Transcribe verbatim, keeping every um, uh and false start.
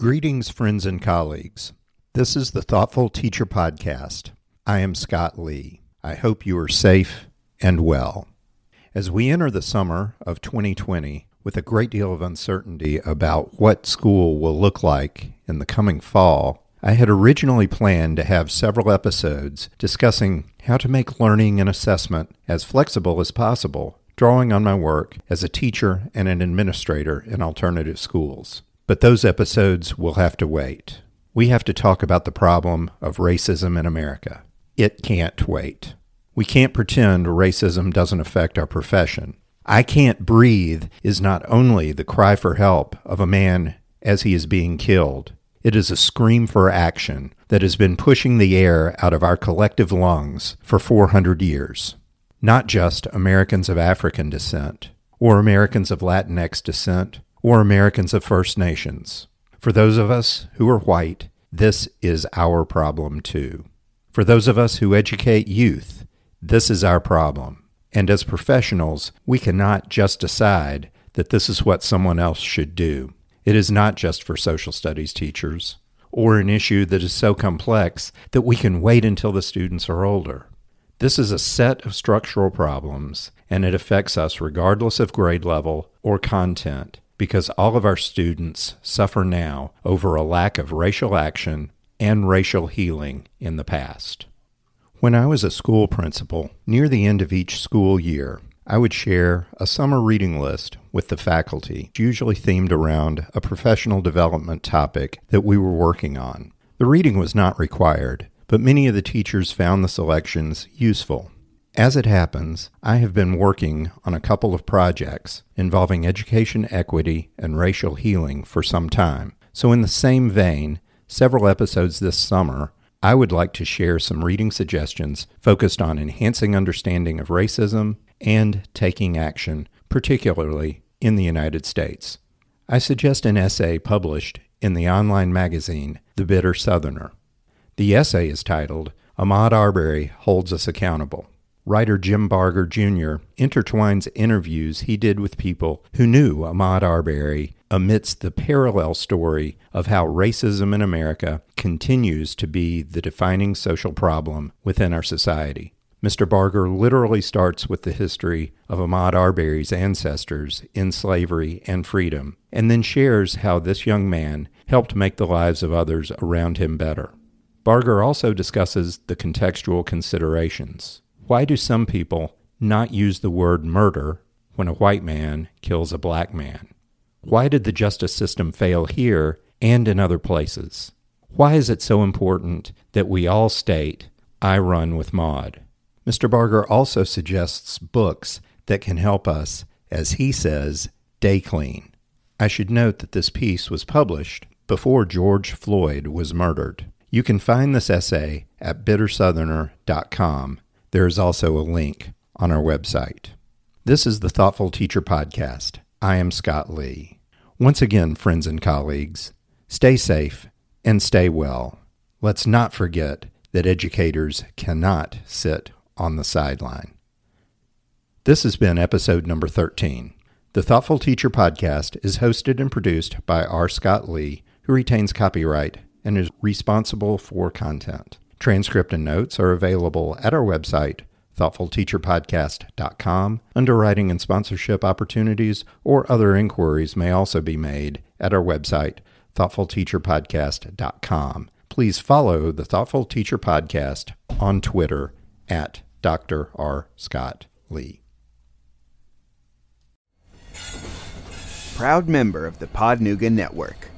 Greetings, friends and colleagues. This is the Thoughtful Teacher Podcast. I am Scott Lee. I hope you are safe and well. As we enter the summer of twenty twenty with a great deal of uncertainty about what school will look like in the coming fall, I had originally planned to have several episodes discussing how to make learning and assessment as flexible as possible, drawing on my work as a teacher and an administrator in alternative schools. But those episodes will have to wait. We have to talk about the problem of racism in America. It can't wait. We can't pretend racism doesn't affect our profession. I can't breathe is not only the cry for help of a man as he is being killed. It is a scream for action that has been pushing the air out of our collective lungs for four hundred years. Not just Americans of African descent, or Americans of Latinx descent, or Americans of First Nations. For those of us who are white, this is our problem too. For those of us who educate youth, this is our problem. And as professionals, we cannot just decide that this is what someone else should do. It is not just for social studies teachers, or an issue that is so complex that we can wait until the students are older. This is a set of structural problems, and it affects us regardless of grade level or content, because all of our students suffer now over a lack of racial action and racial healing in the past. When I was a school principal, near the end of each school year, I would share a summer reading list with the faculty, usually themed around a professional development topic that we were working on. The reading was not required, but many of the teachers found the selections useful. As it happens, I have been working on a couple of projects involving education equity and racial healing for some time. So in the same vein, several episodes this summer, I would like to share some reading suggestions focused on enhancing understanding of racism and taking action, particularly in the United States. I suggest an essay published in the online magazine, The Bitter Southerner. The essay is titled, "Ahmaud Arbery Holds Us Accountable." Writer Jim Barger Junior intertwines interviews he did with people who knew Ahmaud Arbery amidst the parallel story of how racism in America continues to be the defining social problem within our society. Mister Barger literally starts with the history of Ahmaud Arbery's ancestors in slavery and freedom, and then shares how this young man helped make the lives of others around him better. Barger also discusses the contextual considerations. Why do some people not use the word murder when a white man kills a black man? Why did the justice system fail here and in other places? Why is it so important that we all state, "I run with Maude"? Mister Barger also suggests books that can help us, as he says, day clean. I should note that this piece was published before George Floyd was murdered. You can find this essay at bitter southerner dot com. There is also a link on our website. This is the Thoughtful Teacher Podcast. I am Scott Lee. Once again, friends and colleagues, stay safe and stay well. Let's not forget that educators cannot sit on the sideline. This has been episode number thirteen. The Thoughtful Teacher Podcast is hosted and produced by R. Scott Lee, who retains copyright and is responsible for content. Transcript and notes are available at our website, thoughtful teacher podcast dot com. Underwriting and sponsorship opportunities or other inquiries may also be made at our website, thoughtful teacher podcast dot com. Please follow the Thoughtful Teacher Podcast on Twitter at Doctor R. Scott Lee. Proud member of the Podnuga Network.